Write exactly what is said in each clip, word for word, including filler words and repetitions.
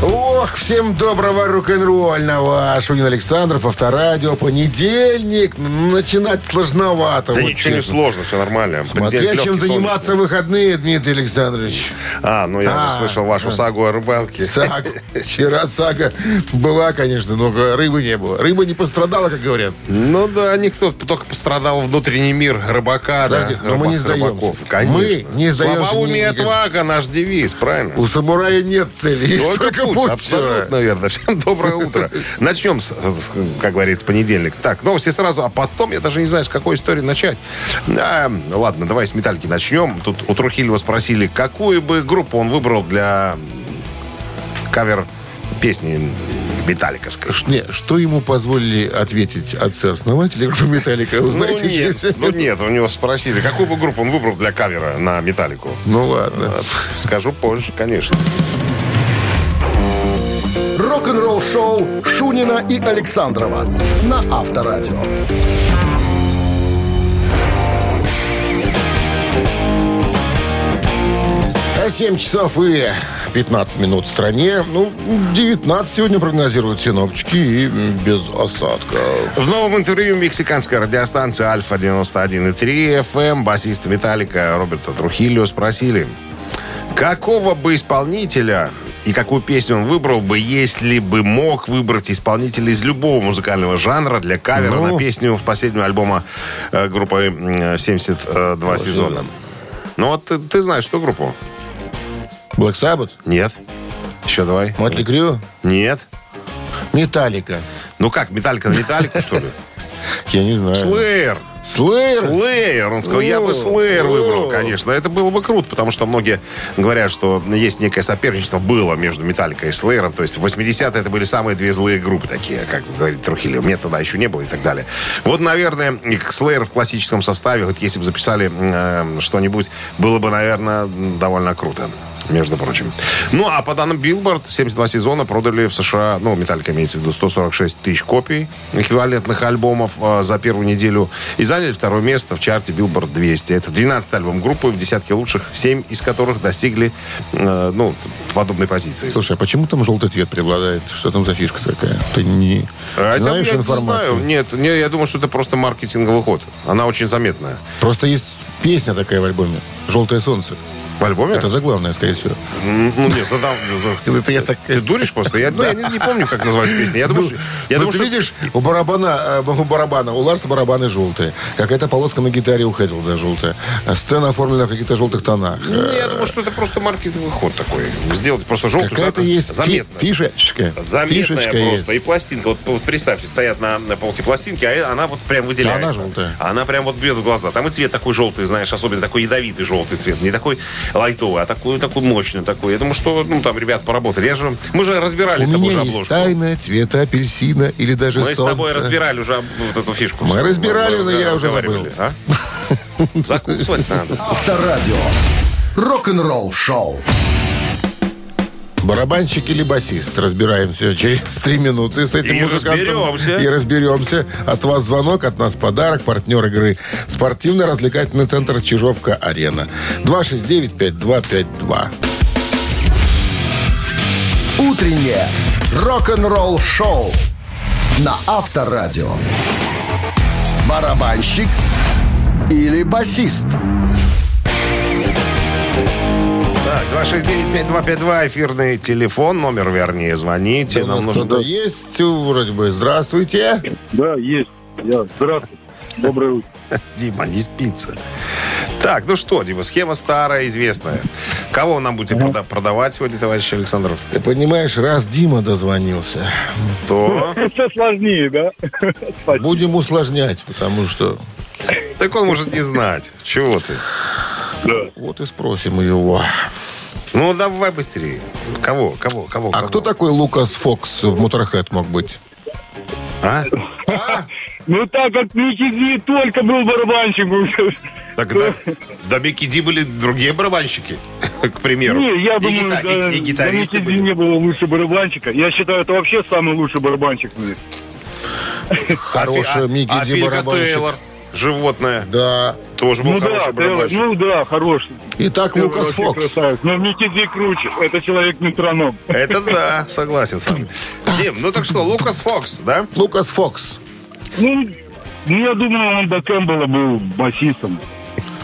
Ох, всем доброго рок-н-ролльного. Шунин Александров, Авторадио, понедельник. Начинать сложновато. Да вот ничего честно. Не сложно, все нормально. Смотря чем заниматься в выходные, Дмитрий Александрович. А, ну я а, же слышал вашу а, сагу о рыбалке. Саг. Вчера сага была, конечно, но рыбы не было. Рыба не пострадала, как говорят. Ну да, никто, только пострадал внутренний мир рыбака. Подожди, да, но рыбак, мы не сдаемся. Рыбаков, мы не сдаемся. Слабоумие и отвага, наш девиз, правильно? У самурая нет цели, есть только путь. Абсолютно верно. Всем доброе утро. Начнем, с, как говорится, понедельник. Так, новости сразу, а потом, я даже не знаю, с какой истории начать. А, ладно, давай с Металлики начнем. Тут у Трухильо спросили, какую бы группу он выбрал для кавер-песни металликовской. Не, что ему позволили ответить отцы-основатели группы «Металлика»? Узнаете, ну, нет, ну нет, у него спросили, какую бы группу он выбрал для кавера на «Металлику». Ну ладно. Скажу позже, конечно. Рок-н-ролл-шоу Шунина и Александрова на Авторадио. семь часов и пятнадцать минут в стране. Ну, девятнадцать сегодня прогнозируют синоптики и без осадков. В новом интервью мексиканской радиостанции Альфа девяносто один и три эф эм басиста «Металлика» Роберта Трухильо спросили, какого бы исполнителя... И какую песню он выбрал бы, если бы мог выбрать исполнителя из любого музыкального жанра для кавера ну, на песню в последнего альбома э, группы семьдесят два сезона. Ну вот ты, ты знаешь, что группу? Black Sabbath? Нет. Еще давай. Motley Crue? Нет. Металлика. Ну как, Металлика на Металлику, что ли? Я не знаю. Slayer. Slayer? Slayer. Он сказал, я бы Slayer выбрал, конечно. Это было бы круто, потому что многие говорят, что есть некое соперничество было между Металликой и Slayer. То есть в восьмидесятые это были самые две злые группы такие, как говорит Трухильо. Мне тогда еще не было и так далее. Вот, наверное, Slayer в классическом составе, хоть если бы записали э, что-нибудь, было бы, наверное, довольно круто. Между прочим. Ну, а по данным Билборд, семьдесят два сезона продали в США, ну, Металлика имеется в виду, сто сорок шесть тысяч копий эквивалентных альбомов э, за первую неделю. И заняли второе место в чарте Билборд двести. Это двенадцатый альбом группы, в десятке лучших, семь из которых достигли, э, ну, подобной позиции. Слушай, а почему там желтый цвет преобладает? Что там за фишка такая? Ты не а знаешь я информацию? Не знаю. Нет, не, я думаю, что это просто маркетинговый ход. Она очень заметная. Просто есть песня такая в альбоме «Желтое солнце». В альбоме? Это заглавное, скорее всего. Ну, нет, задал... Ты дуришь просто? Я не помню, как называется песня. Я думаю, что... видишь, у барабана, у Ларса барабаны желтые. Какая-то полоска на гитаре у Хэддилда желтая. Сцена оформлена в каких-то желтых тонах. Не, я думаю, что это просто маркетинговый ход такой. Сделать просто желтую... Какая-то есть фишечка. Заметная просто. И пластинка. Вот представь, стоят на полке пластинки, а она вот прям выделяется. Она желтая. Она прям вот бьет в глаза. Там и цвет такой желтый, знаешь, особенно такой ядовитый желтый цвет. Не такой... лайтовый, а такую, такую мощную, такую. Я думаю, что, ну, там, ребят, поработали. Я же, мы же разбирались с тобой уже обложку. У меня есть тайна цвета апельсина или даже солнца. Мы с тобой разбирали уже вот эту фишку. Мы разбирали, но я уже забыл. Закусывать надо. Авторадио. Рок-н-ролл шоу. Барабанщик или басист? Разбираемся через три минуты с этим и музыкантом. Разберемся. И разберемся. От вас звонок, от нас подарок. Партнер игры — спортивно-развлекательный центр «Чижовка-Арена». два шесть девять пять два пять два. Утреннее рок-н-ролл шоу на Авторадио. Барабанщик или басист? Так, два шесть девять пять два пять два, эфирный телефон, номер, вернее, звоните. Да, нам нужно... Да, есть, вроде бы. Здравствуйте. Да, есть. Я. Здравствуйте. Доброе утро. Дима, не спится. Так, ну что, Дима, схема старая, известная. Кого нам будете ага. продавать сегодня, товарищ Александров? Ты понимаешь, раз Дима дозвонился, то... Все сложнее, да? Будем усложнять, потому что... Так он может не знать. Чего ты? Да. Вот и спросим его. Ну, давай быстрее. Кого? Кого? Кого? А кого? Кто такой Лукас Фокс в Моторхед мог быть? А? Ну, так как Микки Ди только был барабанщиком. Так, до Микки Ди были другие барабанщики, к примеру. Не, я думаю, и гитаристы были. Микки Ди не было лучше барабанщика. Я считаю, это вообще самый лучший барабанщик в мире. Хорошая а, Мигги а, Ди барабанщик. Животное. Да. Тоже был ну хороший да, барабанщик. Ну да, хороший. Итак, Тейлор Лукас Фокс. Красавец. Но Микки Ди круче. Это человек-метроном. Это да, согласен с вами. Дим, ну так что, Лукас Фокс, да? Лукас Фокс. Ну, я думаю, он до Кэмпбелла был басистом.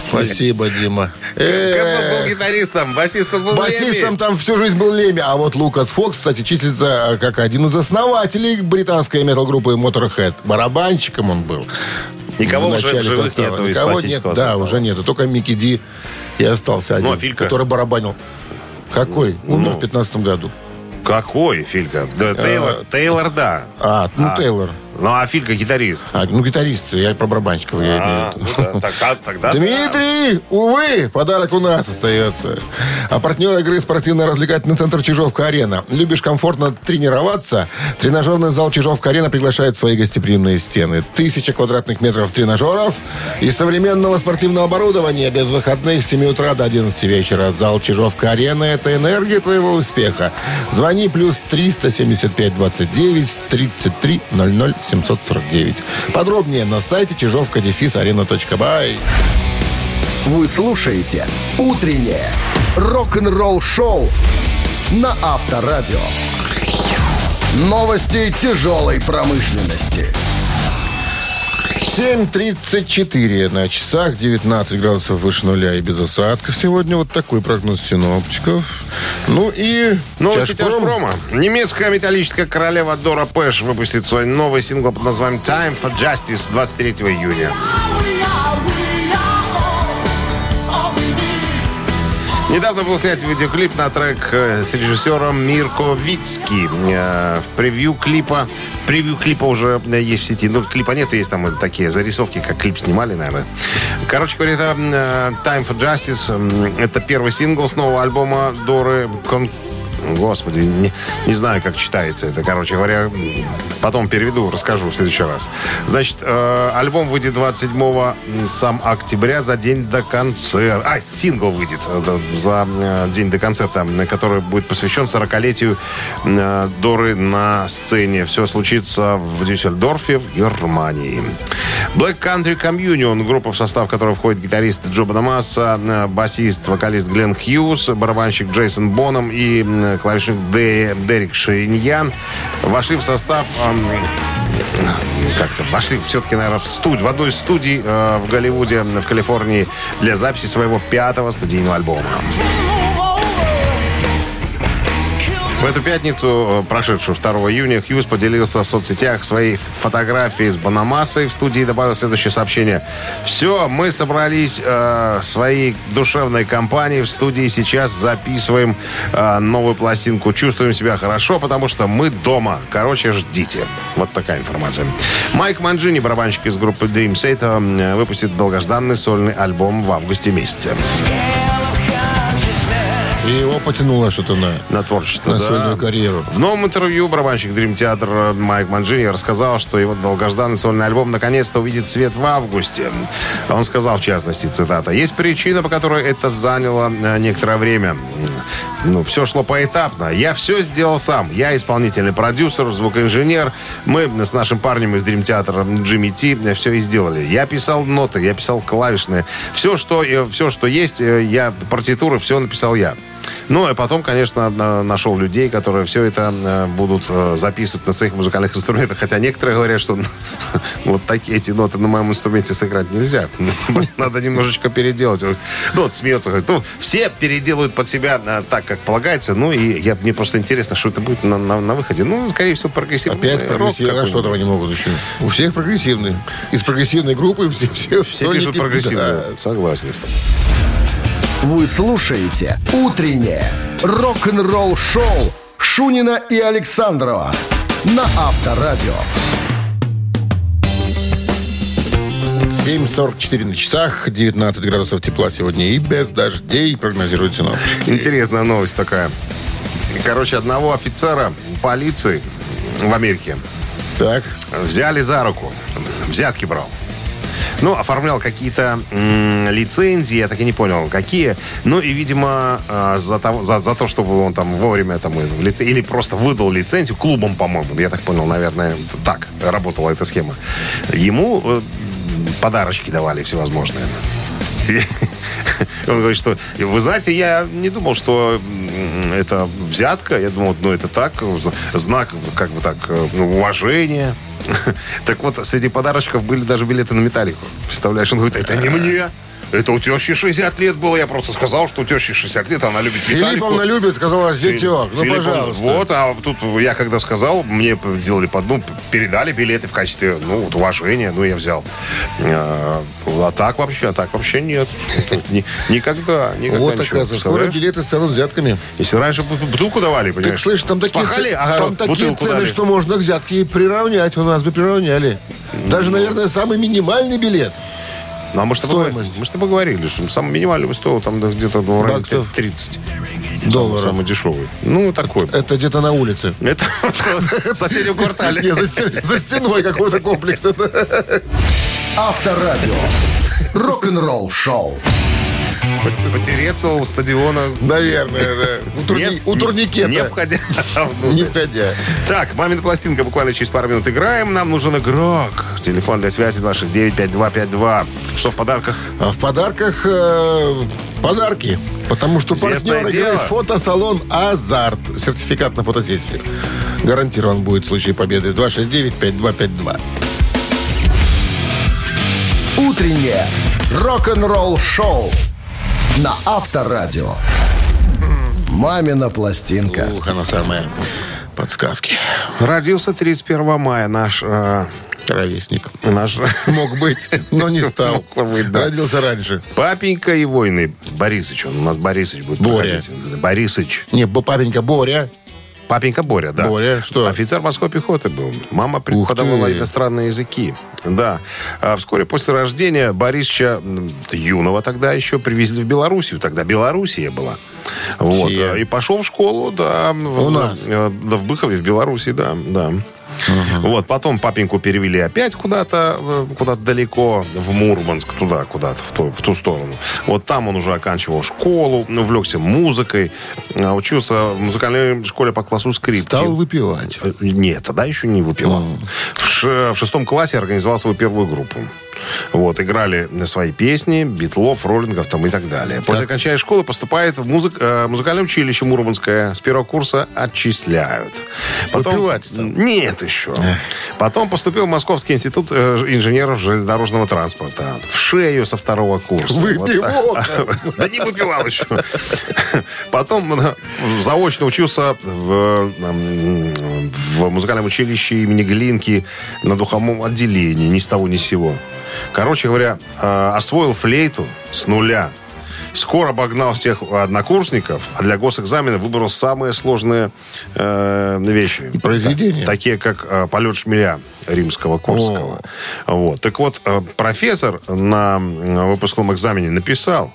Спасибо, Дима. Кэмпбелл был гитаристом, басистом был Леми. Басистом там всю жизнь был Леми. А вот Лукас Фокс, кстати, числится как один из основателей британской метал-группы Motorhead. Барабанщиком он был. Никого уже в живых нету из классического состава. Да, уже нету. Только Микки Ди и остался один, который барабанил. Какой? Умер в пятнадцатом году. Какой, Филька? Да, Тейлор, а, Тейлор, да. А, ну а, Тейлор. Ну, а Филька гитарист. А, ну, гитарист, я про барабанщиков. А, я ну, да, так, тогда, Дмитрий, да. Увы, подарок у нас остается. А партнер игры спортивно-развлекательный центр «Чижовка-Арена». Любишь комфортно тренироваться? Тренажерный зал «Чижовка-Арена» приглашает в свои гостеприимные стены. Тысяча квадратных метров тренажеров и современного спортивного оборудования. Без выходных с семи утра до одиннадцати вечера. Зал «Чижовка-Арена» — это энергия твоего успеха. Звони. Они плюс триста семьдесят пять двадцать девять тридцать три ноль ноль семьсот сорок девять. Подробнее на сайте чижовка дефис арена точка бай. Вы слушаете «Утреннее рок-н-ролл-шоу» на Авторадио. Новости тяжелой промышленности. семь тридцать четыре на часах, девятнадцать градусов выше нуля и без осадков. Сегодня вот такой прогноз синоптиков. Ну и новости тяжпрома. Немецкая металлическая королева Дора Пэш выпустит свой новый сингл под названием «Time for Justice» двадцать третьего июня. Недавно был снят видеоклип на трек с режиссером Мирко Вицки. В превью клипа... Превью клипа уже есть в сети. Ну, клипа нет, есть там такие зарисовки, как клип снимали, наверное. Короче говоря, это «Time for Justice». Это первый сингл с нового альбома Доры... Кон... Господи, не, не знаю, как читается это, короче говоря. Потом переведу, расскажу в следующий раз. Значит, э, альбом выйдет двадцать седьмого сам октября, за день до концерта. А, сингл выйдет за день до концерта, который будет посвящен сорокалетию э, Доры на сцене. Все случится в Дюссельдорфе, в Германии. Black Country Communion, группа, в состав которой входит гитарист Джо Бонамасса, басист, вокалист Гленн Хьюз, барабанщик Джейсон Боном и клавишник Дерек Шириньян, вошли в состав... Как-то вошли все-таки, наверное, в студию, в одной из студий э, в Голливуде, в Калифорнии, для записи своего пятого студийного альбома. В эту пятницу, прошедшую второго июня, Хьюз поделился в соцсетях своей фотографией с Бонамассой в студии и добавил следующее сообщение. «Все, мы собрались э, своей душевной компанией в студии. Сейчас записываем э, новую пластинку. Чувствуем себя хорошо, потому что мы дома. Короче, ждите». Вот такая информация. Майк Манджини, барабанщик из группы Dream Theater, выпустит долгожданный сольный альбом в августе месяце. И его потянуло что-то на, на творчество, на да. сольную карьеру. В новом интервью барабанщик Dream Theater Майк Манджини рассказал, что его долгожданный сольный альбом наконец-то увидит свет в августе. Он сказал, в частности, цитата, «Есть причина, по которой это заняло некоторое время. Ну, все шло поэтапно. Я все сделал сам. Я исполнительный продюсер, звукоинженер. Мы с нашим парнем из Dream Theater Джимми Ти все и сделали. Я писал ноты, я писал клавишные. Все, что, все, что есть, я партитуры, все написал я. Ну, а потом, конечно, нашел людей, которые все это будут записывать на своих музыкальных инструментах. Хотя некоторые говорят, что вот такие эти ноты на моем инструменте сыграть нельзя. Надо немножечко переделать. Ну, вот смеется, говорит, ну, все переделают под себя так, как полагается. Ну, и я, мне просто интересно, что это будет на, на, на выходе. Ну, скорее всего, прогрессивный. Опять прогрессивный. А что там они могут еще? У всех прогрессивный. Из прогрессивной группы все... Все, все пишут прогрессивные. Да. Согласен с тобой. Вы слушаете «Утреннее рок-н-ролл-шоу» Шунина и Александрова на Авторадио. семь сорок четыре на часах, девятнадцать градусов тепла сегодня и без дождей, прогнозируют синоптики. Интересная новость такая. Короче, одного офицера полиции в Америке так. взяли за руку. Взятки брал. Ну, оформлял какие-то м- лицензии, я так и не понял, какие. Ну, и, видимо, э, за, того, за, за то, чтобы он там вовремя там, лице, или просто выдал лицензию клубам, по-моему, я так понял, наверное, так работала эта схема. Ему э, подарочки давали всевозможные. Он говорит, что, вы знаете, я не думал, что это взятка. Я думал, ну это так, знак, как бы так, уважения. Так вот, среди подарочков были даже билеты на Металлику. Представляешь, он говорит, это не мне. Это у тещи шестьдесят лет было. Я просто сказал, что у тещи шестьдесят лет, она любит Металлику. Филипповна любит, сказала, зятёк, ну, пожалуйста. Вот, а тут я когда сказал, мне сделали, под, ну, передали билеты в качестве, ну, вот, уважения, ну, я взял. А, а так вообще, а так вообще нет. Ни, никогда, никогда вот, ничего. Вот, скоро билеты станут взятками. Если раньше бутылку давали, понимаешь? Так, слышь, там такие, спахали, ц... а там такие цены, дали. Что можно к взятке приравнять. У нас бы приравняли. Даже, ну, наверное, самый минимальный билет. Ну, а мы с тобой говорили, что самый минимальный стоил там где-то в районе тридцать долларов. Самый дешевый. Ну, такой. Это где-то на улице. Это в соседнем квартале. Нет, за стеной какого-то комплекса. Авторадио. Рок-н-ролл шоу. Потереться у стадиона. Наверное, да. У турникета. Не входя. Не входя. Так, «Мамина пластинка» буквально через пару минут играем. Нам нужен игрок. Телефон для связи два шесть девять пять два пять два. Что в подарках? А в подарках подарки. Потому что партнер игры — фотосалон «Азарт». Сертификат на фотосессию гарантирован будет в случае победы. два шесть девять пять два пять два. Утреннее рок-н-ролл шоу на Авторадио. «Мамина пластинка». Ух, она самая. Подсказки. Родился тридцать первого мая наш... Э... Ровесник. Наш... Мог быть, но не стал. Быть, да. Родился раньше. Папенька и войны. Борисыч. Он у нас Борисыч будет проходить. Борисыч. Не, папенька Боря. Папенька Боря, да. Боря, что? Офицер морской пехоты был. Мама преподавала иностранные языки. Да. А вскоре после рождения Борисыча, юного тогда еще, привезли в Белоруссию. Тогда Белоруссия была. Вот. И пошел в школу, да. У в, нас? Да, в Быхове, в Белоруссии, да, да. Uh-huh. Вот, потом папеньку перевели опять куда-то, куда-то далеко, в Мурманск, туда, куда-то, в ту, в ту сторону. Вот там он уже оканчивал школу, увлекся музыкой, учился в музыкальной школе по классу скрипки. Стал выпивать? Нет, тогда еще не выпивал. Uh-huh. В, ш- в шестом классе организовал свою первую группу. Вот, играли свои песни, Битлов, Роллингов там и так далее. Так. После окончания школы поступает в музы... музыкальное училище Мурманское. С первого курса отчисляют. Потом... Выпивать там? Нет еще. Эх. Потом поступил в Московский институт инженеров железнодорожного транспорта. В шею со второго курса. Выпивал! Да не выпивал еще. Потом заочно учился в музыкальном училище имени Глинки на духовом отделении. Ни с того, ни с сего. Короче говоря, освоил флейту с нуля. Скоро обогнал всех однокурсников, а для госэкзамена выбрал самые сложные э, вещи. Произведения? Такие, как «Полет шмеля» римского Корского. Вот. Так вот, профессор на выпускном экзамене написал: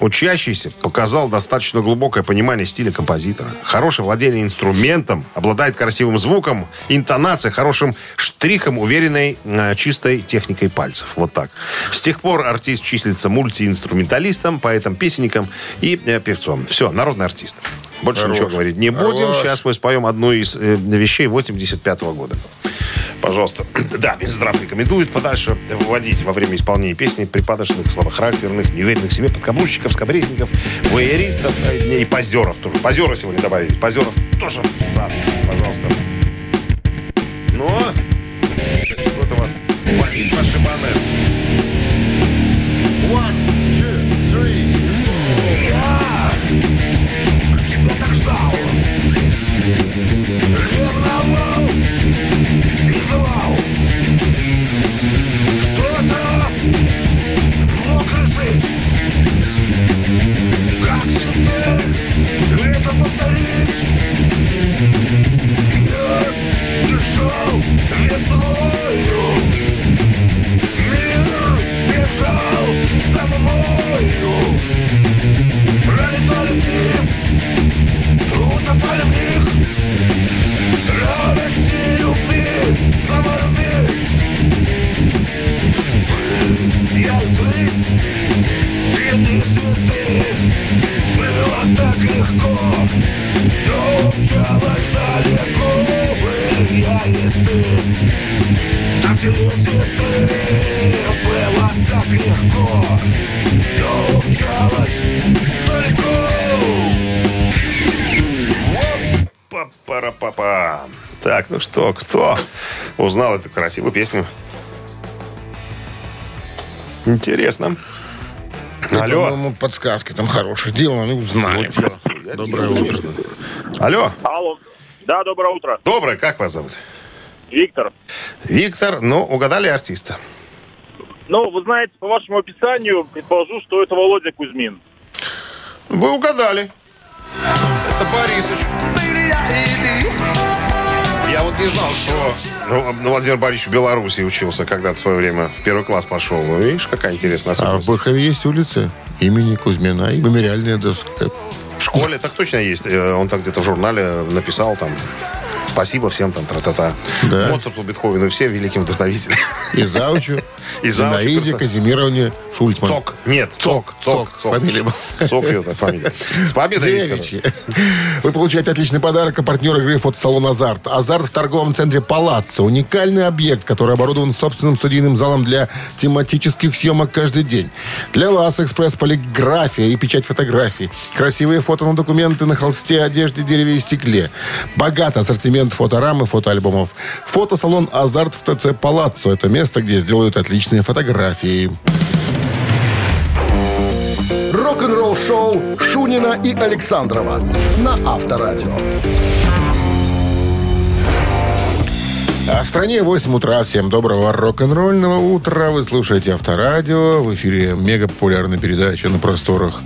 учащийся показал достаточно глубокое понимание стиля композитора, хорошее владение инструментом, обладает красивым звуком, интонацией, хорошим штрихом, уверенной э, чистой техникой пальцев. Вот так. С тех пор артист числится мультиинструменталистом, поэтом, песенником и э, певцом. Все, народный артист. Больше Хорош. ничего говорить не будем. Хорош. Сейчас мы споем одну из э, вещей восемьдесят пятого года. Пожалуйста. Да, Минздрав рекомендует подальше вводить во время исполнения песни припадочных, слабохарактерных, неуверенных в себе подкаблучников, скабрезников, воеристов и позеров тоже. Позеры сегодня добавили. Позеров тоже в сад. Пожалуйста. Но что-то вас валит ваш ибонез. One, two, three. Я тебя так ждал. Ревновал. Что-то мог решить. Как тебе это повторить? Я дышал весною. Мир бежал со мной. Всюду ты было так легко, все умчалось далеко. Оп-па-пара-па-па. Так, ну что, кто узнал эту красивую песню? Интересно. Алло. По-моему, подсказки там хорошие. Дело, они узнали. Ну, доброе делаю, утро. Конечно. Алло. Алло. Да, доброе утро. Доброе. Как вас зовут? Виктор. Виктор. Ну, угадали артиста? Ну, вы знаете, по вашему описанию, предположу, что это Володя Кузьмин. Вы угадали. Это Борисыч. Я вот не знал, что ну, Владимир Борисович в Беларуси учился когда-то в свое время. В первый класс пошел. Ну, видишь, какая интересная особенность. А в Быхове есть улица имени Кузьмина и мемориальная доска. В школе так точно есть. Он так где-то в журнале написал там «Спасибо всем», там, тра-та-та. Да. Моцарту, Бетховену и всем великим вдохновителям. И заучу. И заучу. Наиде Казимировне Шульцман. Цок. Нет, Цок. Цок. Цок. Фамилия. Цок, это фамилия. С победой, Виктор. Вы получаете отличный подарок. А партнер игры фотосалон «Азарт». «Азарт» в торговом центре «Палаццо». Уникальный объект, который оборудован собственным студийным залом для тематических съемок каждый день. Для вас экспресс-полиграфия и печать фотографий. Красивые фото на документы, на холсте, одежде, дереве и стекле. Богат ассортимент фоторам и фотоальбомов. Фотосалон «Азарт» в ТЦ «Палаццо». Это место, где сделают отличные фотографии. Рок-н-ролл-шоу Шунина и Александрова на Авторадио. А в стране восемь утра. Всем доброго рок-н-ролльного утра. Вы слушаете Авторадио. В эфире мегапопулярная передача на просторах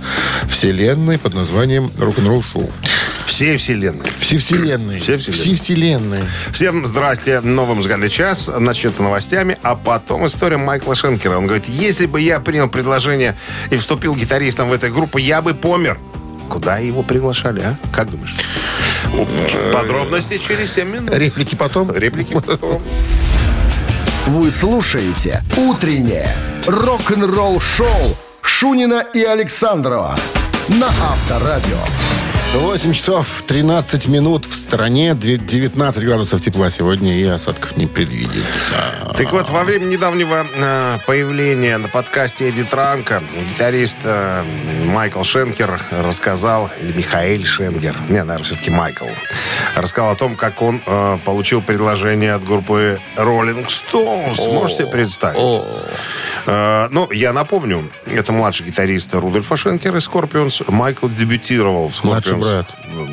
вселенной под названием «Рок-н-ролл шоу». Все вселенные. Все вселенные. Все вселенные. Все вселенные. Всем здрасте. Новый музыкальный час. Начнется новостями, а потом история Майкла Шенкера. Он говорит, если бы я принял предложение и вступил гитаристом в этой группу, я бы помер. Куда его приглашали, а? Как думаешь? Подробности через семь минут. Реплики потом. Реплики потом. Вы слушаете «Утреннее рок-н-ролл-шоу» Шунина и Александрова на Авторадио. восемь часов тринадцать минут в стране, девятнадцать градусов тепла сегодня и осадков не предвидится. Так вот, во время недавнего э, появления на подкасте Эдди Транка гитарист э, Майкл Шенкер рассказал, или Михаил Шенкер, нет, наверное, все-таки Майкл, рассказал о том, как он э, получил предложение от группы Rolling Stones. О, можете представить? О. Э, ну, я напомню, это младший гитарист Рудольфа Шенкера из Scorpions. Майкл дебютировал в Scorpions. Брат.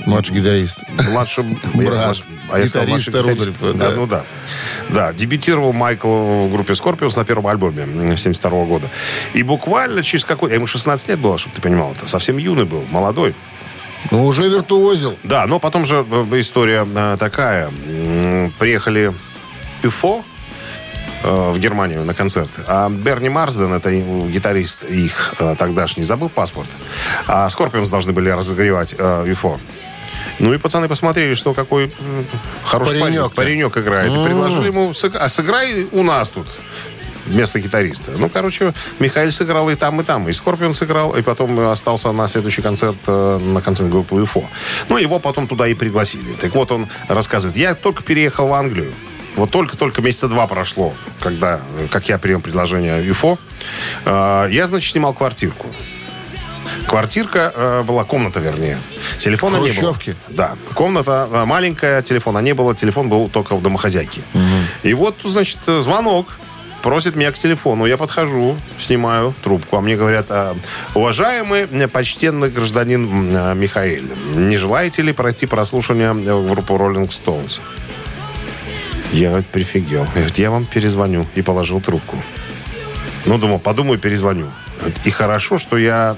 Младший гитарист. Младший брат. А я сказал, младший гитарист. Да, да. Ну да. Да, дебютировал Майкл в группе Scorpions на первом альбоме семьдесят второго года. И буквально через какой... Ему шестнадцать лет было, чтобы ты понимал. Это совсем юный был, молодой. Ну, уже виртуозил. Да, но потом же история такая. Приехали ю эф о в Германию на концерт. А Берни Марсден, это гитарист их тогдашний, забыл паспорт. А Scorpions должны были разогревать ю эф о. Ну и пацаны посмотрели, что какой хороший паренек, паренек играет. И предложили ему, а сыграй у нас тут вместо гитариста. Ну, короче, Михаил сыграл и там, и там. И Scorpion сыграл, и потом остался на следующий концерт, на концерт группы ю эф о. Ну, его потом туда и пригласили. Так вот, он рассказывает, я только переехал в Англию. Вот только-только месяца два прошло, когда, как я принял предложение ю эф о. Я, значит, снимал квартирку. Квартирка была, комната, вернее. Телефона не было. Хрущевки? Да. Комната маленькая, телефона не было. Телефон был только в домохозяйке. Угу. И вот, значит, звонок. Просит меня к телефону. Я подхожу, снимаю трубку. А мне говорят, уважаемый, почтенный гражданин Михаил, не желаете ли пройти прослушивание в группу Rolling Stones? Я, говорит, прифигел. Я, говорит, я вам перезвоню. И положил трубку. Ну, думал, подумаю, перезвоню. И хорошо, что я...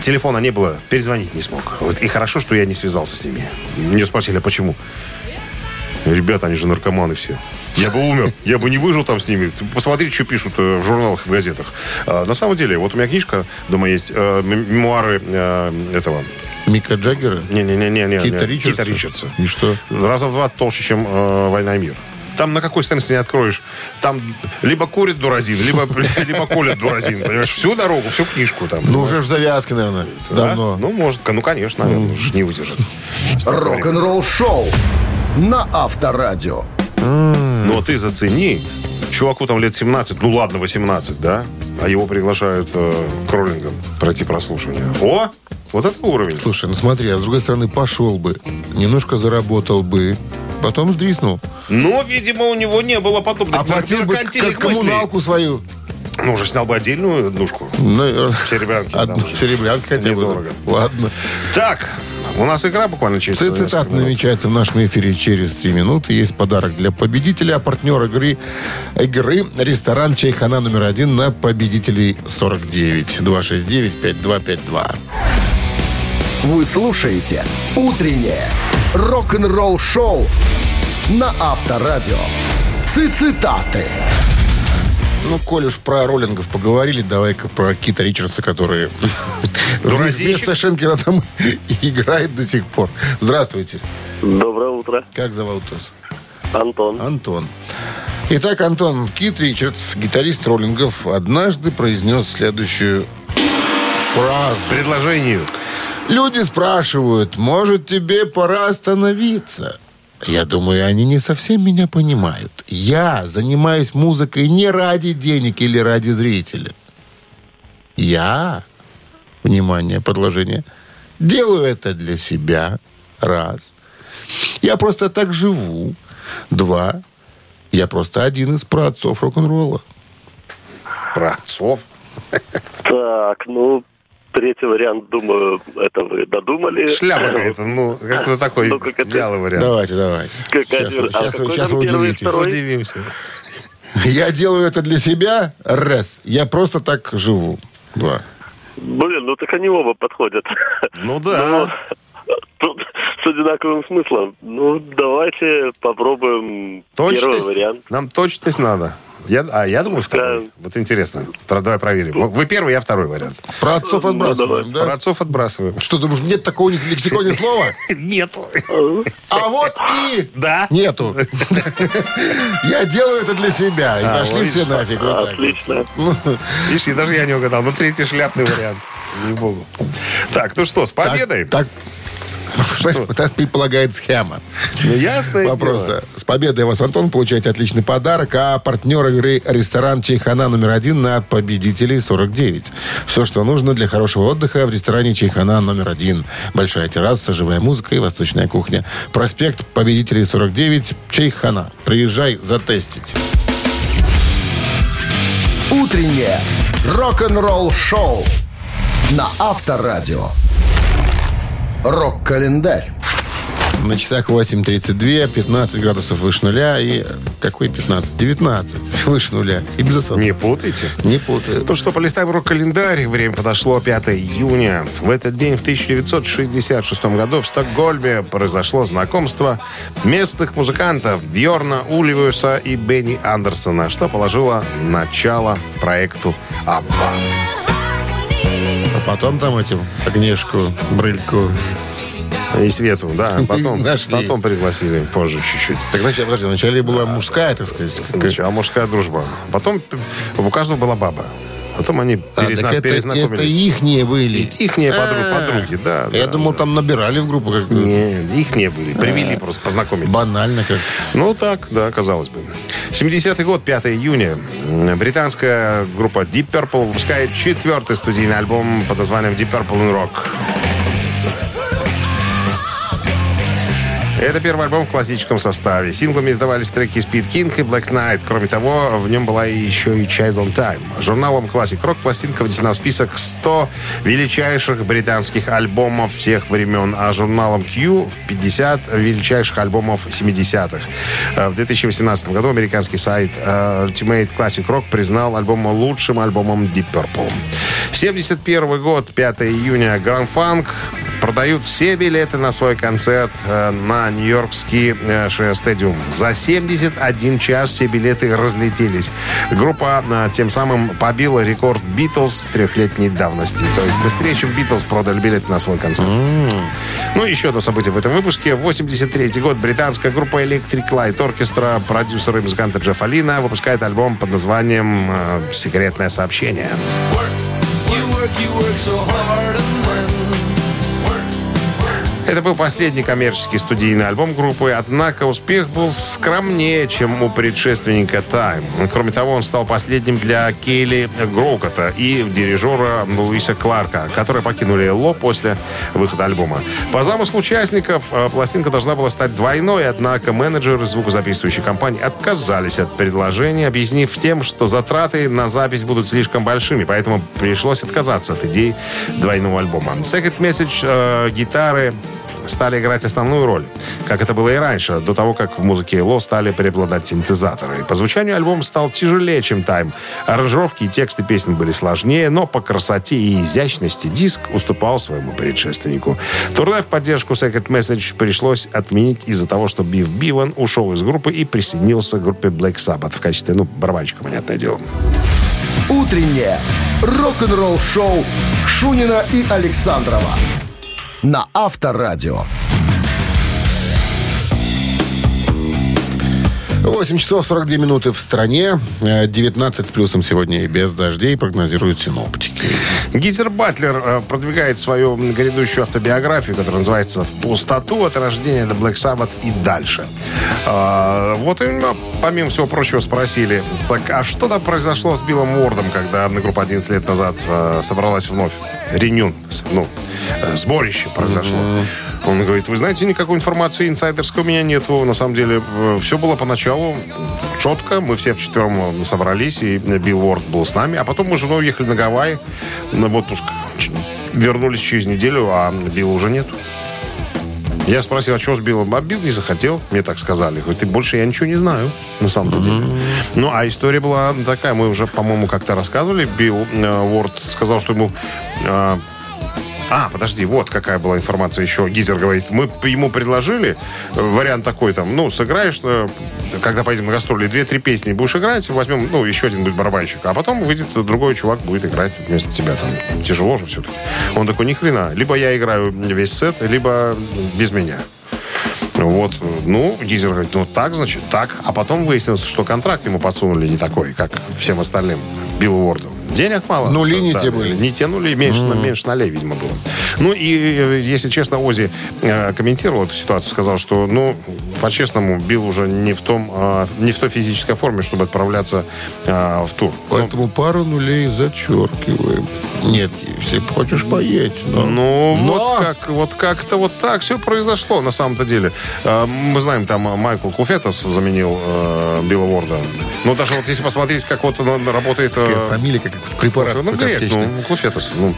Телефона не было, перезвонить не смог. И хорошо, что я не связался с ними. Меня спросили, а почему? Ребята, они же наркоманы все. Я бы умер, я бы не выжил там с ними. Посмотрите, что пишут в журналах и в газетах. На самом деле, вот у меня книжка дома есть, мемуары этого... Мика Джаггера? Не-не-не. Кита Ричардса? Кита Ричардса. И что? Раза в два толще, чем э, «Война и мир». Там на какой странице не откроешь. Там либо курит дуразин, либо, либо колет дуразин. Понимаешь, всю дорогу, всю книжку там. Ну, уже в завязке, наверное, давно. Да? Ну, может, ну, конечно, наверное, уж не выдержит. Рок-н-ролл шоу на Авторадио. Но ты зацени, чуваку там лет семнадцать, ну ладно, восемнадцать, да? А его приглашают э, к роллингам пройти прослушивание. О! Вот это уровень. Слушай, ну смотри, а с другой стороны, пошел бы, немножко заработал бы, потом сдриснул. Но, видимо, у него не было подобных. Оплатил бы коммуналку свою. Ну, уже снял бы отдельную однушку. Ну, серебрянки. Одну серебрянку хотя бы. Недорого. Ладно. Так, у нас игра буквально через... Цитат намечается в нашем эфире через три минуты. Есть подарок для победителя. А партнер игры, игры ресторан «Чайхана» номер один на победителей сорок девять. два шесть девять пять два пять два. Вы слушаете «Утреннее рок-н-ролл-шоу» на Авторадио. Цитаты. Ну, коль уж про роллингов поговорили, давай-ка про Кита Ричардса, который вместо Шенкера там играет до сих пор. Здравствуйте. Доброе утро. Как зовут вас? Антон. Антон. Итак, Антон, Кит Ричардс, гитарист роллингов, однажды произнес следующую фразу. Предложение. Люди спрашивают, может, тебе пора остановиться? Я думаю, они не совсем меня понимают. Я занимаюсь музыкой не ради денег или ради зрителя. Я, внимание, предложение, делаю это для себя, раз. Я просто так живу, два. Я просто один из праотцов рок-н-ролла. Праотцов? Так, ну... Третий вариант, думаю, это вы додумали. Шляпа какая-то, ну, как-то такой ну, как это... вялый вариант. Давайте, давайте. Как сейчас один... сейчас, а сейчас вы удивитесь. Удивимся. Я делаю это для себя, раз. Я просто так живу, два. Блин, ну так они оба подходят. Ну да. Но, тут с одинаковым смыслом. Ну, давайте попробуем точность. Первый вариант. Нам точность надо. Я, а, я думаю, второй. Да. Вот интересно. Давай проверим. Вы первый, я второй вариант. Про отцов отбрасываем, ну, да? Про отцов отбрасываем. Что, думаешь, нет такого у них в лексиконе слова? Нету. А вот и... Да. Нету. Я делаю это для себя. И пошли все нафиг. Отлично. Видишь, даже я не угадал. Но третий шляпный вариант. Не богу. Так, ну что, с победой? Так. Так предполагает схема. Ну, ясное дело. Вопроса. С победой вас, Антон, получаете отличный подарок. А партнер игры ресторан «Чайхана» номер один на победителей сорок девять. Все, что нужно для хорошего отдыха в ресторане «Чайхана» номер один. Большая терраса, живая музыка и восточная кухня. Проспект Победителей сорок девять, «Чайхана». Приезжай затестить. Утреннее рок-н-ролл-шоу на Авторадио. Рок-календарь. На часах восемь тридцать два, пятнадцать градусов выше нуля и... Какой пятнадцать? девятнадцать выше нуля. И без осадков. Не путайте. Не путайте. Ну что, полистаем рок-календарь. Время подошло пятого июня. В этот день, в тысяча девятьсот шестьдесят шестом году, в Стокгольме произошло знакомство местных музыкантов Бьорна Ульвиуса и Бенни Андерсона, что положило начало проекту «Абба». Потом там этим Огнешку, Брыльку и Свету, да. Потом, потом пригласили позже чуть-чуть. Так, значит, подожди, вначале была мужская, так сказать. Сначала мужская дружба. Потом у каждого была баба. Потом они а, перезна... это, перезнакомились. Это ихние были. Ихние а, подруги, да. Я да, думал, да. Там набирали в группу как-то. Нет, ихние были. Привели а, просто, познакомились. Банально как-то. Ну так, да, казалось бы. семидесятый год, пятого июня. Британская группа Deep Purple выпускает четвертый студийный альбом под названием Deep Purple and Rock. Это первый альбом в классическом составе. Синглами издавались треки Speed King и Black Knight. Кроме того, в нем была еще и Child on Time. Журналом Classic Rock пластинка внесена в список сто величайших британских альбомов всех времен, а журналом Q в пятьдесят величайших альбомов семидесятых. В две тысячи восемнадцатом году американский сайт Ultimate Classic Rock признал альбом лучшим альбомом Deep Purple. семьдесят первый год, пятого июня. Grand Funk продают все билеты на свой концерт на Нью-Йоркский э, стадиум. За семьдесят один час все билеты разлетелись. Группа э, тем самым побила рекорд Битлз трехлетней давности. То есть быстрее, чем Битлз продали билеты на свой концерт. Mm-hmm. Ну, еще одно событие в этом выпуске. восемьдесят третий год. Британская группа Electric Light Orchestra, продюсера и музыканта Джеффа Лина, выпускает альбом под названием э, «Секретное сообщение». Это был последний коммерческий студийный альбом группы, однако успех был скромнее, чем у предшественника Time. Кроме того, он стал последним для Кейли Грокота и дирижера Луиса Кларка, которые покинули Ло после выхода альбома. По замыслу участников, пластинка должна была стать двойной, однако менеджеры звукозаписывающей компании отказались от предложения, объяснив тем, что затраты на запись будут слишком большими, поэтому пришлось отказаться от идеи двойного альбома. Second Message, э, гитары стали играть основную роль, как это было и раньше, до того, как в музыке Ло стали преобладать синтезаторы. По звучанию альбом стал тяжелее, чем Time. Аранжировки и тексты песен были сложнее, но по красоте и изящности диск уступал своему предшественнику. Турне в поддержку Secret Message пришлось отменить из-за того, что Биф Биван ушел из группы и присоединился к группе Black Sabbath в качестве, ну, барабанщика, понятное дело. Утреннее рок-н-ролл-шоу Шунина и Александрова на Авторадио. восемь часов сорок две минуты в стране. девятнадцать с плюсом сегодня и без дождей прогнозируют синоптики. Гизер Батлер продвигает свою грядущую автобиографию, которая называется «В пустоту. От рождения до Black Sabbath и дальше». Вот именно, помимо всего прочего, спросили, так а что там произошло с Биллом Уордом, когда группа одиннадцать лет назад собралась вновь? Ренюн, ну, сборище произошло. Mm-hmm. Он говорит, вы знаете, никакой информации инсайдерской у меня нету. На самом деле, все было поначалу четко. Мы все вчетвером собрались, и Билл Уорд был с нами. А потом мы с женой уехали на Гавайи в отпуск. Вернулись через неделю, а Билла уже нету. Я спросил, а что с Биллом? А Билл не захотел, мне так сказали. Говорит, больше я ничего не знаю, на самом-то деле. Mm-hmm. Ну, а история была такая. Мы уже, по-моему, как-то рассказывали. Билл э, Уорд сказал, что ему... Э, а, подожди, вот какая была информация еще. Гизер говорит, мы ему предложили вариант такой, там, ну, сыграешь, когда поедем на гастроли, две-три песни будешь играть, возьмем, ну, еще один будет барабанщик, а потом выйдет другой чувак, будет играть вместо тебя. Там тяжело же все-таки. Он такой, ни хрена. Либо я играю весь сет, либо без меня. Вот, ну, Гизер говорит, ну, так, значит, так. А потом выяснилось, что контракт ему подсунули не такой, как всем остальным, Биллу Уорду. Денег мало. Ну, линии да, те были. Не тянули, меньше, mm. меньше нолей, видимо, было. Ну, и, если честно, Ози э, комментировал эту ситуацию, сказал, что, ну, по-честному, Билл уже не в том, э, не в той физической форме, чтобы отправляться э, в тур. Поэтому ну, пару нулей зачеркиваем. Нет, если хочешь поесть. Но... Ну, но... вот, как, вот как-то вот так все произошло, на самом-то деле. Э, мы знаем, там Майкл Кулфетас заменил э, Билла Уорда. Ну, даже вот если посмотреть, как вот он работает... Э... Фамилия как препарат. Ну, грек, ну, Клуфетас. Ну,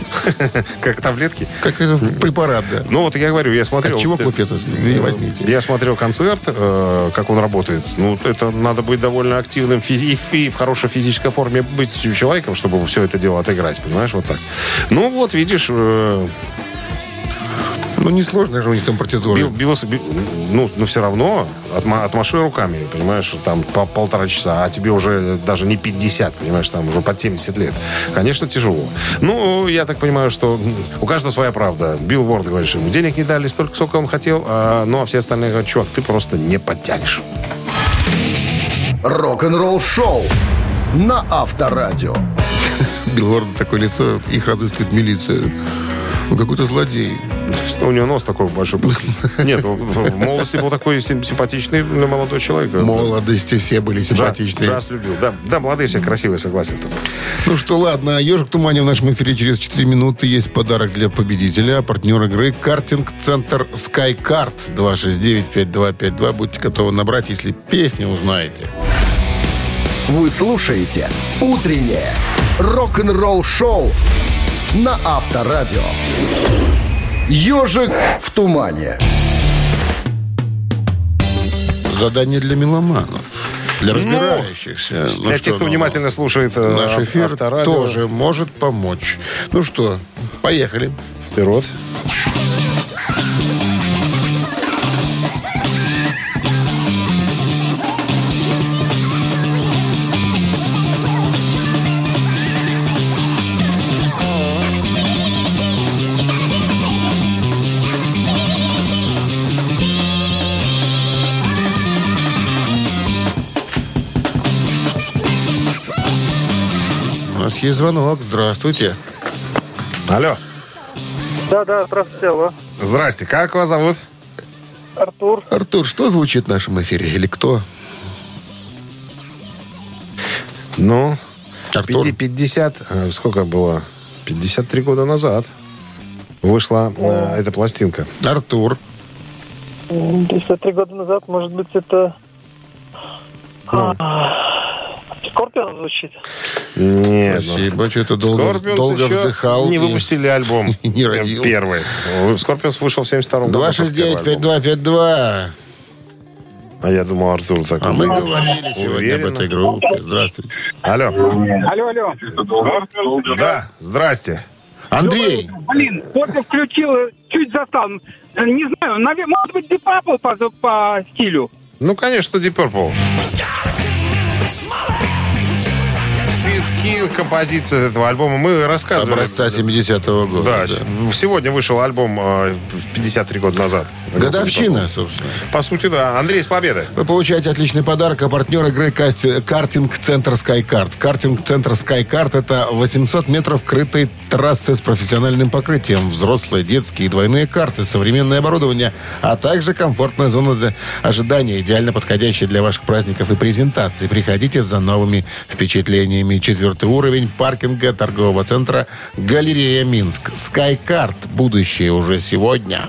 как таблетки. Как препарат, да. Ну, вот я говорю, я смотрел... От чего Клуфетас? Не возьмите. Я смотрел концерт, как он работает. Ну, это надо быть довольно активным и в хорошей физической форме быть человеком, чтобы все это дело отыграть, понимаешь, вот так. Ну, вот, видишь... Ну, несложно же у них там партитура. Бил, билос, бил, ну, ну, все равно отма, отмаши руками, понимаешь, там по полтора часа, а тебе уже даже не пятьдесят, понимаешь, там уже под семьдесят лет. Конечно, тяжело. Ну, я так понимаю, что у каждого своя правда. Билл Уорд говорит, что ему денег не дали столько, сколько он хотел, а, ну, а все остальные говорят, чувак, ты просто не подтянешь. Рок-н-ролл шоу на Авторадио. Билл Уорд такое лицо, их разыскивает милиция. Ну, какой-то злодей. Что у него нос такой большой. Нет, в молодости был такой симпатичный молодой человек. В молодости все были симпатичные. Джаз любил. Да, да, молодые все красивые, согласен с тобой. Ну что, ладно. «Ежик в тумане» в нашем эфире через четыре минуты. Есть подарок для победителя. Партнер игры «Картинг-центр Скайкарт». два шесть девять пять два пять два. Будьте готовы набрать, если песню узнаете. Вы слушаете «Утреннее рок-н-ролл-шоу» на Авторадио. «Ежик в тумане». Задание для меломанов. Для разбирающихся. Ну, для ну, тех, кто ну, внимательно слушает наш эфир, Авторадио тоже может помочь. Ну что, поехали. Вперед. Есть звонок. Здравствуйте. Алло. Да, да, здравствуйте, алло. Здрасте, как вас зовут? Артур. Артур, что звучит в нашем эфире? Или кто? Ну, Артур. пятьдесят, сколько было? пятьдесят три года назад вышла э, эта пластинка. Артур. пятьдесят три года назад, может быть, это... Ну. Скорпион звучит? Нет. Спасибо, ну, что-то долго, долго вздыхал. Не ввыпустили альбом. Не родил. Первый. Скорпионс вышел в семьдесят втором году. два шесть девять пять два пять два. А я думал, Артур так. А мы говорили сегодня об этой группе. Здравствуйте. Алло. Алло, алло. Да, здрасте. Андрей. Блин, только включил, чуть застал. Не знаю, может быть, Deep Purple по, по стилю? Ну, конечно, Deep Purple. Спидкил, композиция этого альбома. Мы рассказывали. Образца семидесятого года. Да, да. Сегодня вышел альбом пятьдесят три года назад. Годовщина, собственно. По сути, да. Андрей, с победой. Вы получаете отличный подарок. А партнер игры «Картинг-центр Скайкарт». «Картинг-центр Скайкарт» — это восемьсот метров крытой трассы с профессиональным покрытием. Взрослые, детские и двойные карты, современное оборудование, а также комфортная зона для ожидания, идеально подходящая для ваших праздников и презентаций. Приходите за новыми впечатлениями. Четвертый уровень паркинга торгового центра «Галерея Минск». «Скайкарт». Будущее уже сегодня.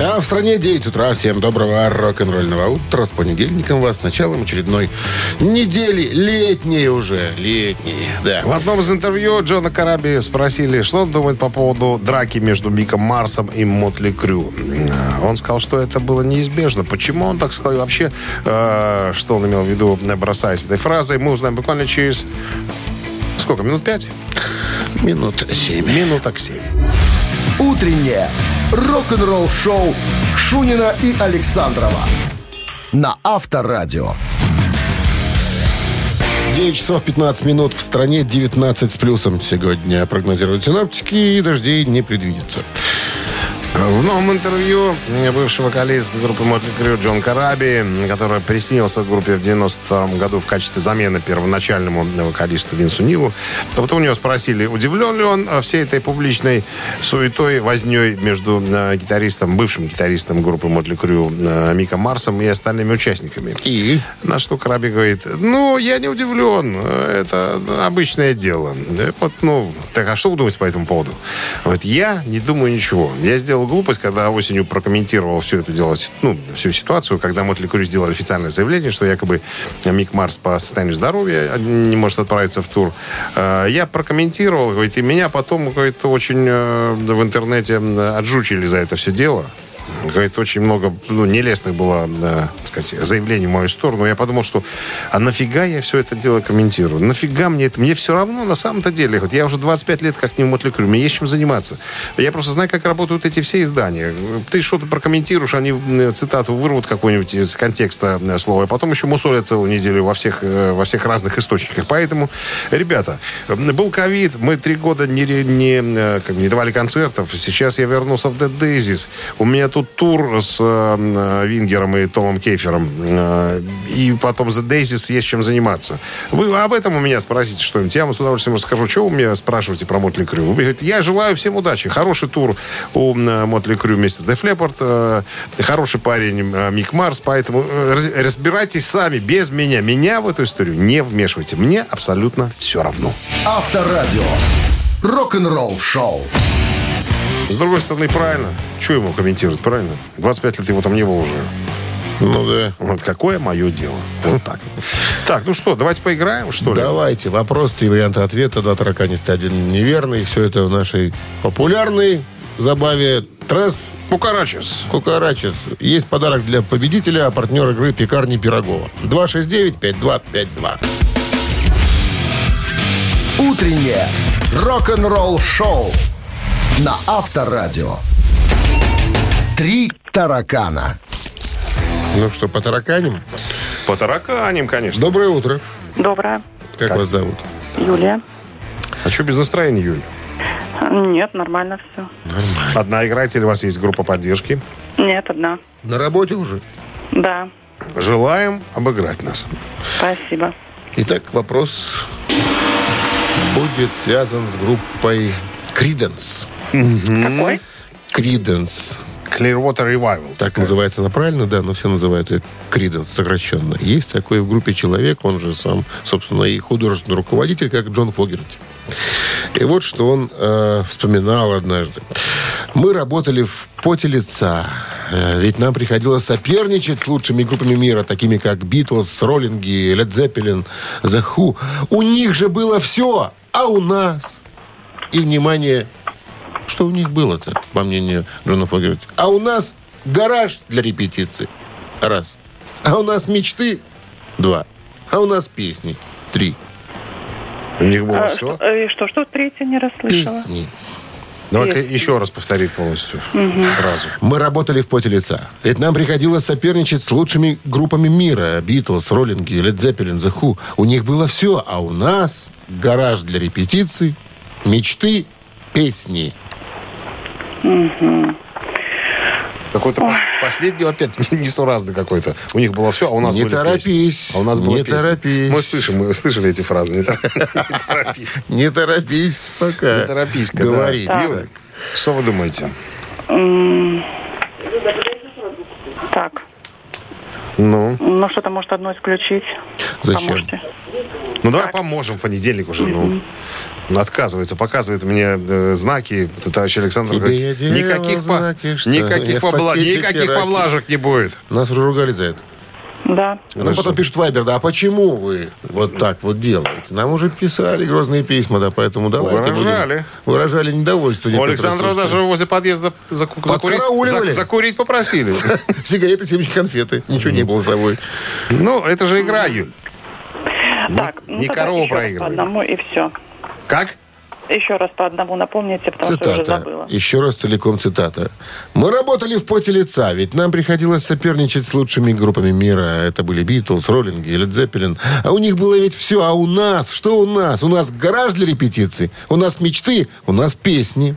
А в стране девять утра. Всем доброго рок-н-ролльного утра. С понедельником вас, с началом очередной недели. Летней уже. Летней, да. В одном из интервью Джона Караби спросили, что он думает по поводу драки между Миком Марсом и Motley Crue. Он сказал, что это было неизбежно. Почему он так сказал? Вообще, э, что он имел в виду, бросаясь этой фразой, мы узнаем буквально через... Сколько? Минут пять? Минут семь. Минуток семь. Утреннее рок-н-ролл-шоу Шунина и Александрова на Авторадио. девять часов пятнадцать минут. В стране девятнадцать с плюсом сегодня прогнозируют синоптики, и дождей не предвидится. В новом интервью бывший вокалист группы Motley Crue Джон Караби, который приснился в группе в девяносто втором году в качестве замены первоначальному вокалисту Винсу Нилу, то потом у него спросили, удивлен ли он всей этой публичной суетой, вознёй между гитаристом, бывшим гитаристом группы Motley Crue Миком Марсом и остальными участниками. И? На что Караби говорит, ну, я не удивлен, это обычное дело. Вот, ну, так а что вы думаете по этому поводу? Говорит, я не думаю ничего. Я сделал глупость, когда осенью прокомментировал всю эту дело, ну, всю ситуацию, когда Motley Crue сделали официальное заявление, что якобы Мик Марс по состоянию здоровья не может отправиться в тур. Я прокомментировал, говорит, и меня потом, говорит, очень в интернете отжучили за это все дело. Говорит, очень много, ну, нелестных было, да, так сказать, заявлений в мою сторону. Я подумал, что а нафига я все это дело комментирую? Нафига мне это? Мне все равно на самом-то деле. Вот я уже двадцать пять лет как не в Motley Crue. Мне есть чем заниматься. Я просто знаю, как работают эти все издания. Ты что-то прокомментируешь, они цитату вырвут какую-нибудь из контекста слова, а потом еще мусолят целую неделю во всех, во всех разных источниках. Поэтому, ребята, был ковид, мы три года не, не, как, не давали концертов. Сейчас я вернулся в Dead Daisies. У меня тут тур с э, Вингером и Томом Кейфером. Э, и потом The Daisies, есть чем заниматься. Вы об этом у меня спросите что-нибудь. Я вам с удовольствием расскажу. Что вы меня спрашиваете про Motley Crue? Говорите, я желаю всем удачи. Хороший тур у Motley Crue вместе с Def Leppard. Э, хороший парень э, Мик Марс. Поэтому э, разбирайтесь сами, без меня. Меня в эту историю не вмешивайте. Мне абсолютно все равно. Авторадио. Рок-н-ролл шоу. С другой стороны, правильно. Что ему комментировать, правильно? двадцать пять лет его там не было уже. Ну да. Вот какое мое дело. Вот так. Так, ну что, давайте поиграем, что ли? Давайте. Вопрос, три варианта ответа, два тараканиста, один неверный. Все это в нашей популярной забаве «Трес Кукарачес». Кукарачес. Есть подарок для победителя, а партнер игры «Пекарни Пирогова». два шесть девять пять два пять два. Утреннее рок-н-ролл шоу на Авторадио. Три таракана. Ну что, по тараканям? По тараканям, конечно. Доброе утро. Доброе. Как, как вас зовут? Юлия. А что без настроения, Юль? Нет, нормально все. Нормально. Одна играете или у вас есть группа поддержки? Нет, одна. На работе уже? Да. Желаем обыграть нас. Спасибо. Итак, вопрос будет связан с группой Creedence. Какой? Creedence. Clearwater Revival. Так такой. Называется она правильно, да, но все называют ее Creedence, сокращенно. Есть такой в группе человек, он же сам, собственно, и художественный руководитель, как Джон Фогерти. И вот что он э, вспоминал однажды. Мы работали в поте лица, э, ведь нам приходилось соперничать с лучшими группами мира, такими как Битлз, Роллинги, Led Zeppelin, The Who. У них же было все, а у нас... И, внимание, что у них было-то, по мнению Джона Фогерти? А у нас гараж для репетиций. Раз. А у нас мечты. Два. А у нас песни. Три. У них было а, все. Что, и что, что третье не расслышала? Песни. Давай-ка еще раз повторить полностью угу. фразу. Мы работали в поте лица. Ведь нам приходилось соперничать с лучшими группами мира. Битлз, Роллинги, Led Zeppelin, The Who. У них было все. А у нас гараж для репетиций, мечты, песни. Угу. Какой-то пос- последний опять несуразный какой-то. У них было все, а у нас не были торопись, песни. А у нас не было торопись. Песни. Мы слышим, мы слышали эти фразы. Не торопись. Не торопись пока. Не торопись, когда говори. Что вы думаете? Так. Ну? Ну, что-то, может, одно исключить. Зачем? Ну, давай поможем в понедельник уже, ну. Отказывается, показывает мне э, знаки. Товарищ Александр говорит, никаких, знаки, по, никаких, побла... никаких поблажек не будет. Нас уже ругали за это. Да. Нам ну, потом пишет Вайбер, да, а почему вы вот так вот делаете? Нам уже писали грозные письма, да, поэтому давайте выражали. Будем. Выражали недовольство. У Александра даже возле подъезда заку... закурить, закурить попросили. Сигареты, семечки, конфеты. Ничего не было с собой. Ну, это же игра, Юль. Так, не корову проигрывали. Одному и все. Как? Еще раз по одному напомните, потому цитата. Что уже забыла. Еще раз целиком цитата. Мы работали в поте лица, ведь нам приходилось соперничать с лучшими группами мира. Это были Битлз, Роллинги, Led Zeppelin. А у них было ведь все. А у нас? Что у нас? У нас гараж для репетиций, у нас мечты, у нас песни.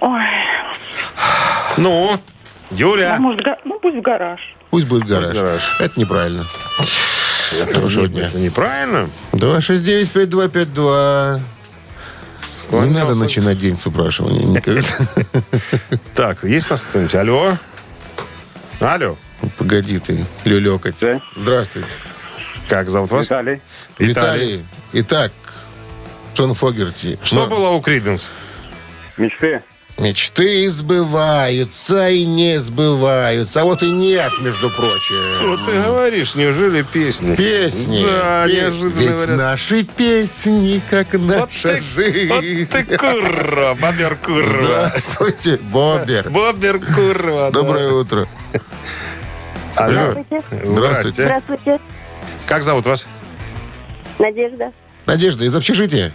Ой. Ну, Юля. Ну, может, ну пусть в гараж. Пусть будет гараж. Пусть гараж. Это неправильно. Хорошего дня. Это неправильно. два шесть девять пять два пять два. Не надо начинать день с упрашивания никогда. Так, есть у нас кто-нибудь? Алло? Алло? Погоди ты, люлёкать. Здравствуйте. Как зовут вас? Виталий. Виталий. Итак, Джон Фогерти. Что было у Creedence? Мечты. Мечты сбываются и не сбываются. А вот и нет, между прочим. Вот ты говоришь, неужели песни? Песни. Да, песни. Неожиданно ведь говорят. Наши песни, как наша вот ты, жизнь. Вот ты курва, бобер курва. Здравствуйте, бобер. Бобер курва. Доброе да. утро. Алло. Здравствуйте. Здравствуйте. Здравствуйте. Как зовут вас? Надежда. Надежда, из общежития?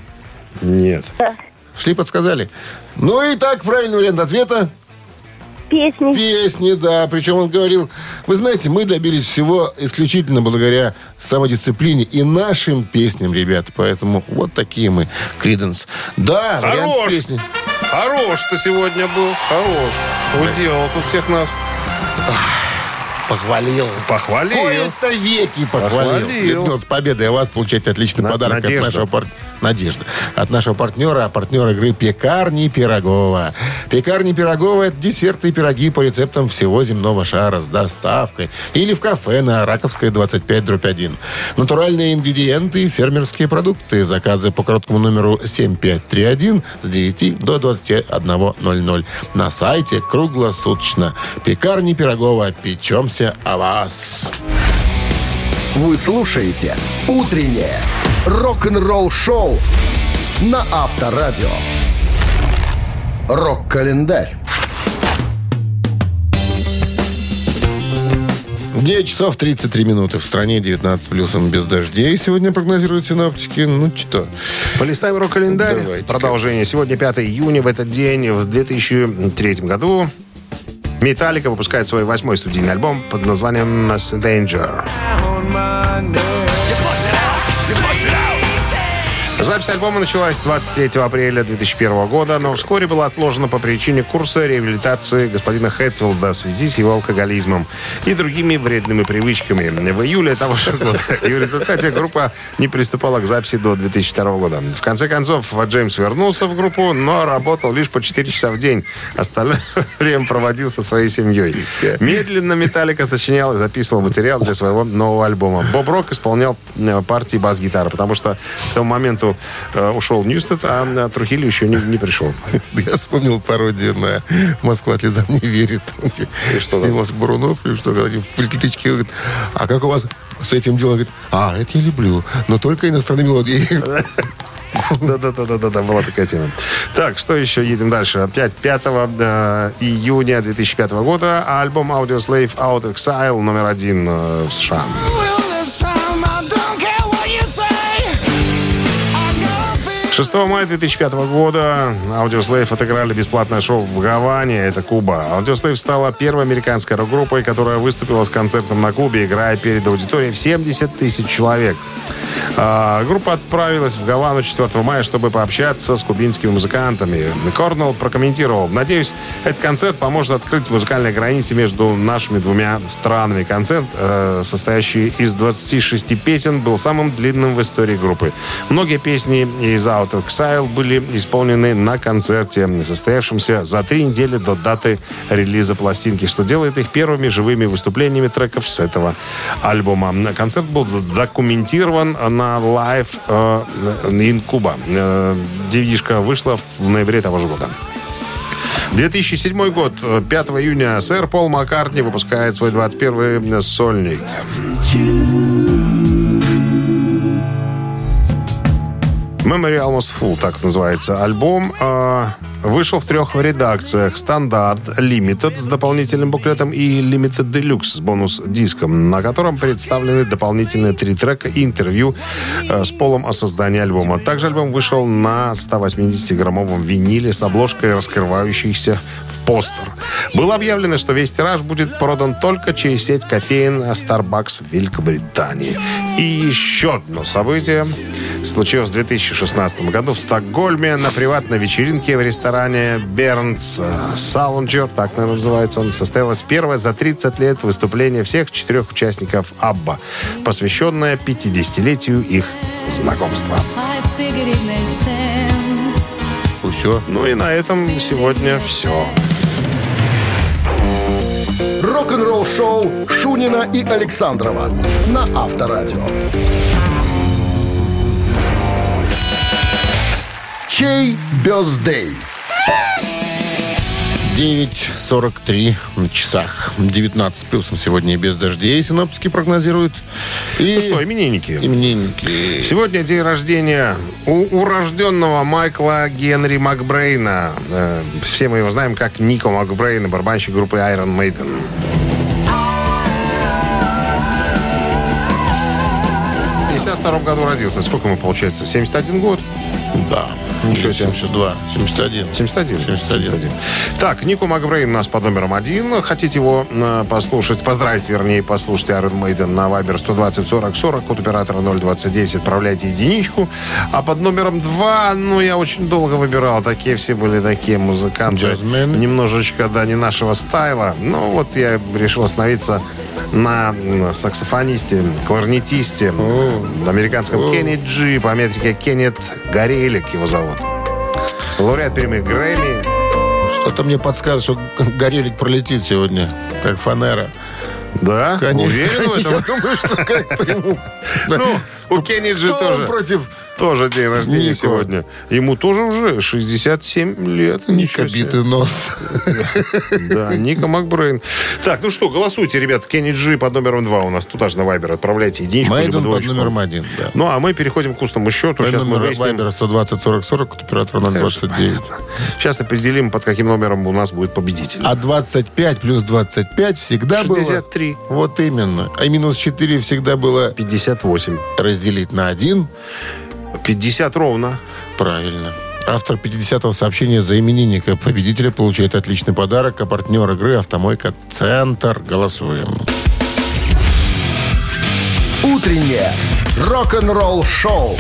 Нет. Да. Шли, подсказали. Ну и так, правильный вариант ответа. Песни. Песни, да. Причем он говорил, вы знаете, мы добились всего исключительно благодаря самодисциплине и нашим песням, ребята. Поэтому вот такие мы, Creedence. Да, хорош. Песни. Хорош ты сегодня был. Хорош. Уделал тут всех нас. Похвалил. Похвалил. Сколько-то веки похвалил. похвалил. С победой, а вас получаете отличный На- подарок Надежда. От нашего пар... Надежда. От нашего партнера, а партнер игры «Пекарни Пирогова». «Пекарни Пирогова» — это десерты и пироги по рецептам всего земного шара с доставкой. Или в кафе на Раковской, двадцать пять дробь один. Натуральные ингредиенты и фермерские продукты. Заказы по короткому номеру семь пять три один с девяти до двадцати одного ноль ноль. На сайте круглосуточно. «Пекарни Пирогова». Печемся о вас. Вы слушаете «Утреннее рок-н-ролл-шоу» на Авторадио. Рок-календарь. девять часов тридцать три минуты. В стране девятнадцать плюсом без дождей. Сегодня прогнозируют синоптики. Ну, что? Полистаем рок-календарь. Давайте. Продолжение. Сегодня пятого июня. В этот день, в две тысячи третьем году... Металлика выпускает свой восьмой студийный альбом под названием Danger. Запись альбома началась двадцать третьего апреля две тысячи первого года, но вскоре была отложена по причине курса реабилитации господина Хэтфилда в связи с его алкоголизмом и другими вредными привычками. В июле того же года. И в результате группа не приступала к записи до две тысячи второго года. В конце концов, Джеймс вернулся в группу, но работал лишь по четыре часа в день. Остальное время проводил со своей семьей. Медленно Металлика сочинял и записывал материал для своего нового альбома. Боб Рок исполнял партии бас-гитары, потому что к тому моменту э, ушел Ньюстед, а Трухильо еще не, не пришел. Я вспомнил пародию на «Москва слезам не верит». Снимался Бурунов, или что, в притычке говорит, а как у вас с этим делом? Говорит, а, это я люблю, но только иностранные мелодии. Да-да-да-да-да, была такая тема. Так, что еще? Едем дальше. Опять пятого июня две тысячи пятого года альбом Audioslave Out Exile номер один в США. шестого мая две тысячи пятого года Audioslave отыграли бесплатное шоу в Гаване, это Куба. Audioslave стала первой американской рок-группой, которая выступила с концертом на Кубе, играя перед аудиторией в семьдесят тысяч человек. А, группа отправилась в Гавану четвёртого мая, чтобы пообщаться с кубинскими музыкантами. Корнелл прокомментировал: «Надеюсь, этот концерт поможет открыть музыкальные границы между нашими двумя странами». Концерт, э, состоящий из двадцати шести песен, был самым длинным в истории группы. Многие песни из Audioslave Exile были исполнены на концерте, состоявшемся за три недели до даты релиза пластинки, что делает их первыми живыми выступлениями треков с этого альбома. Концерт был задокументирован на Live in Cuba. Девишка вышла в ноябре того же года. две тысячи седьмой год. пятого июня сэр Пол Маккартни выпускает свой двадцать первый сольник. «Memory Almost Full», так называется альбом, э, вышел в трех редакциях: «Стандарт», «Limited» с дополнительным буклетом и «Limited Deluxe» с бонус-диском, на котором представлены дополнительные три трека и интервью э, с Полом о создании альбома. Также альбом вышел на ста восьмидесятиграммовом виниле с обложкой, раскрывающейся в постер. Было объявлено, что весь тираж будет продан только через сеть кофеен Starbucks в Великобритании. И еще одно событие случилось в две тысячи шестнадцатом году в Стокгольме на приватной вечеринке в ресторане «Бернс Салунджер», так, наверное, называется он, состоялось первое за тридцать лет выступление всех четырех участников «Абба», посвященное пятидесятилетию их знакомства. Ну, все. Ну и на этом сегодня все. Рок-н-ролл шоу Шунина и Александрова на Авторадио. Чей бёздей? девять сорок три на часах. девятнадцать плюсом сегодня и без дождей синоптики прогнозируют. И... Ну что, именинники. Именинники. Сегодня день рождения у урожденного Майкла Генри Макбрейна. Все мы его знаем как Нико Макбрейна, барабанщик группы Iron Maiden. В пятьдесят втором году родился. Сколько ему получается? семьдесят один год? Да. Ничего себе. семьдесят два. семьдесят один. семьдесят один. семьдесят один. семьдесят один. Так, Нико Макбрейн у нас под номером один. Хотите его послушать, поздравить, вернее, послушать Iron Maiden на Viber сто двадцать сорок сорок, код оператора ноль двадцать девять, отправляйте единичку. А под номером два, ну, я очень долго выбирал. Такие все были такие музыканты. Jazzman. Немножечко, да, не нашего стайла. Ну, вот я решил остановиться на саксофонисте, кларнетисте, oh. американском oh. Кенни Джи, по метрике Кеннет Горелик его зовут. Лауреат премии Грэмми. Что-то мне подсказывает, что Горелик пролетит сегодня, как фанера. Да? Конечно. Уверен в этом? Я думаю, что как-то ему... Ну, у Кенниджи тоже. Против... Тоже день рождения Нико. Сегодня. Ему тоже уже шестьдесят семь лет. Ника битый нос. Да, Нико Макбрейн. Так, ну что, голосуйте, ребят. Кенни Джи под номером два у нас. Туда же на Вайбер отправляйте единичку. Майден под номером один, да. Ну, а мы переходим к устному счету. Под номером Вайбера сто двадцать сорок сорок, код оператора ноль двадцать девять. Сейчас определим, под каким номером у нас будет победитель. А двадцать пять плюс двадцать пять всегда было... шестьдесят три. Вот именно. А минус четыре всегда было... пятьдесят восемь. Разделить на один... пятьдесят ровно. Правильно. Автор пятидесятого сообщения за именинника победителя получает отличный подарок. А партнер игры — «Автомойка Центр». Голосуем. Утреннее рок-н-ролл шоу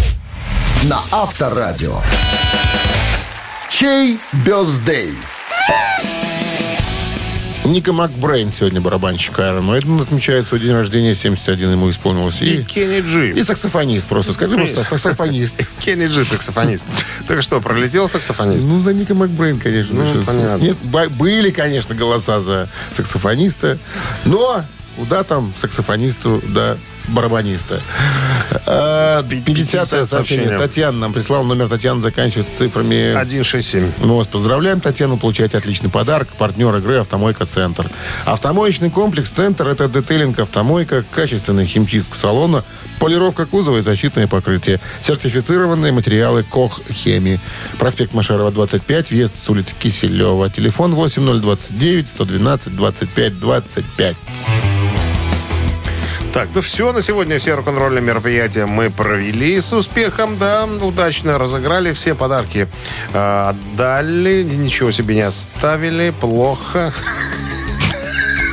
на Авторадио. Чей бёздей? Ника Макбрейн сегодня барабанщик Iron Maiden отмечает свой день рождения, семьдесят один ему исполнилось. И, и Кенни Джи. И саксофонист просто. Скажи просто, саксофонист. Кенни Джи саксофонист. Так что, пролетел саксофонист? Ну, за Ника Макбрейн, конечно. Ну, понятно. Нет, были, конечно, голоса за саксофониста, но куда там саксофонисту до барабаниста. пятидесятое сообщение. Татьяна нам прислала. Номер Татьяны заканчивается цифрами один шесть семь. Мы вас поздравляем, Татьяну. Получаете отличный подарок. Партнер игры «Автомойка-центр». Автомоечный комплекс «Центр» — это детейлинг автомойка, качественная химчистка салона, полировка кузова и защитное покрытие. Сертифицированные материалы «Кох-Хеми». Проспект Машерова, двадцать пять, въезд с улицы Киселева. Телефон восемь ноль два девять сто двенадцать двадцать пять двадцать пять. Так, ну все, на сегодня все рок-н-ролльные мероприятия мы провели с успехом, да, удачно разыграли, все подарки э, отдали, ничего себе не оставили, плохо.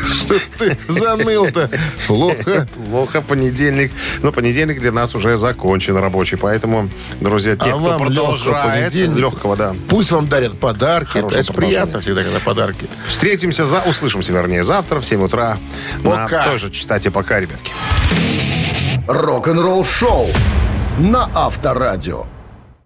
Что ты заныл-то? Плохо. Плохо понедельник. Но понедельник для нас уже закончен рабочий, поэтому, друзья, те, а кто продолжает, легкого, да. Пусть вам дарят подарки. Хорошего это приятно всегда, когда подарки. Встретимся, за... услышимся, вернее, завтра в семь утра. Пока. На той же частоте. Пока, ребятки. Рок-н-ролл шоу на Авторадио.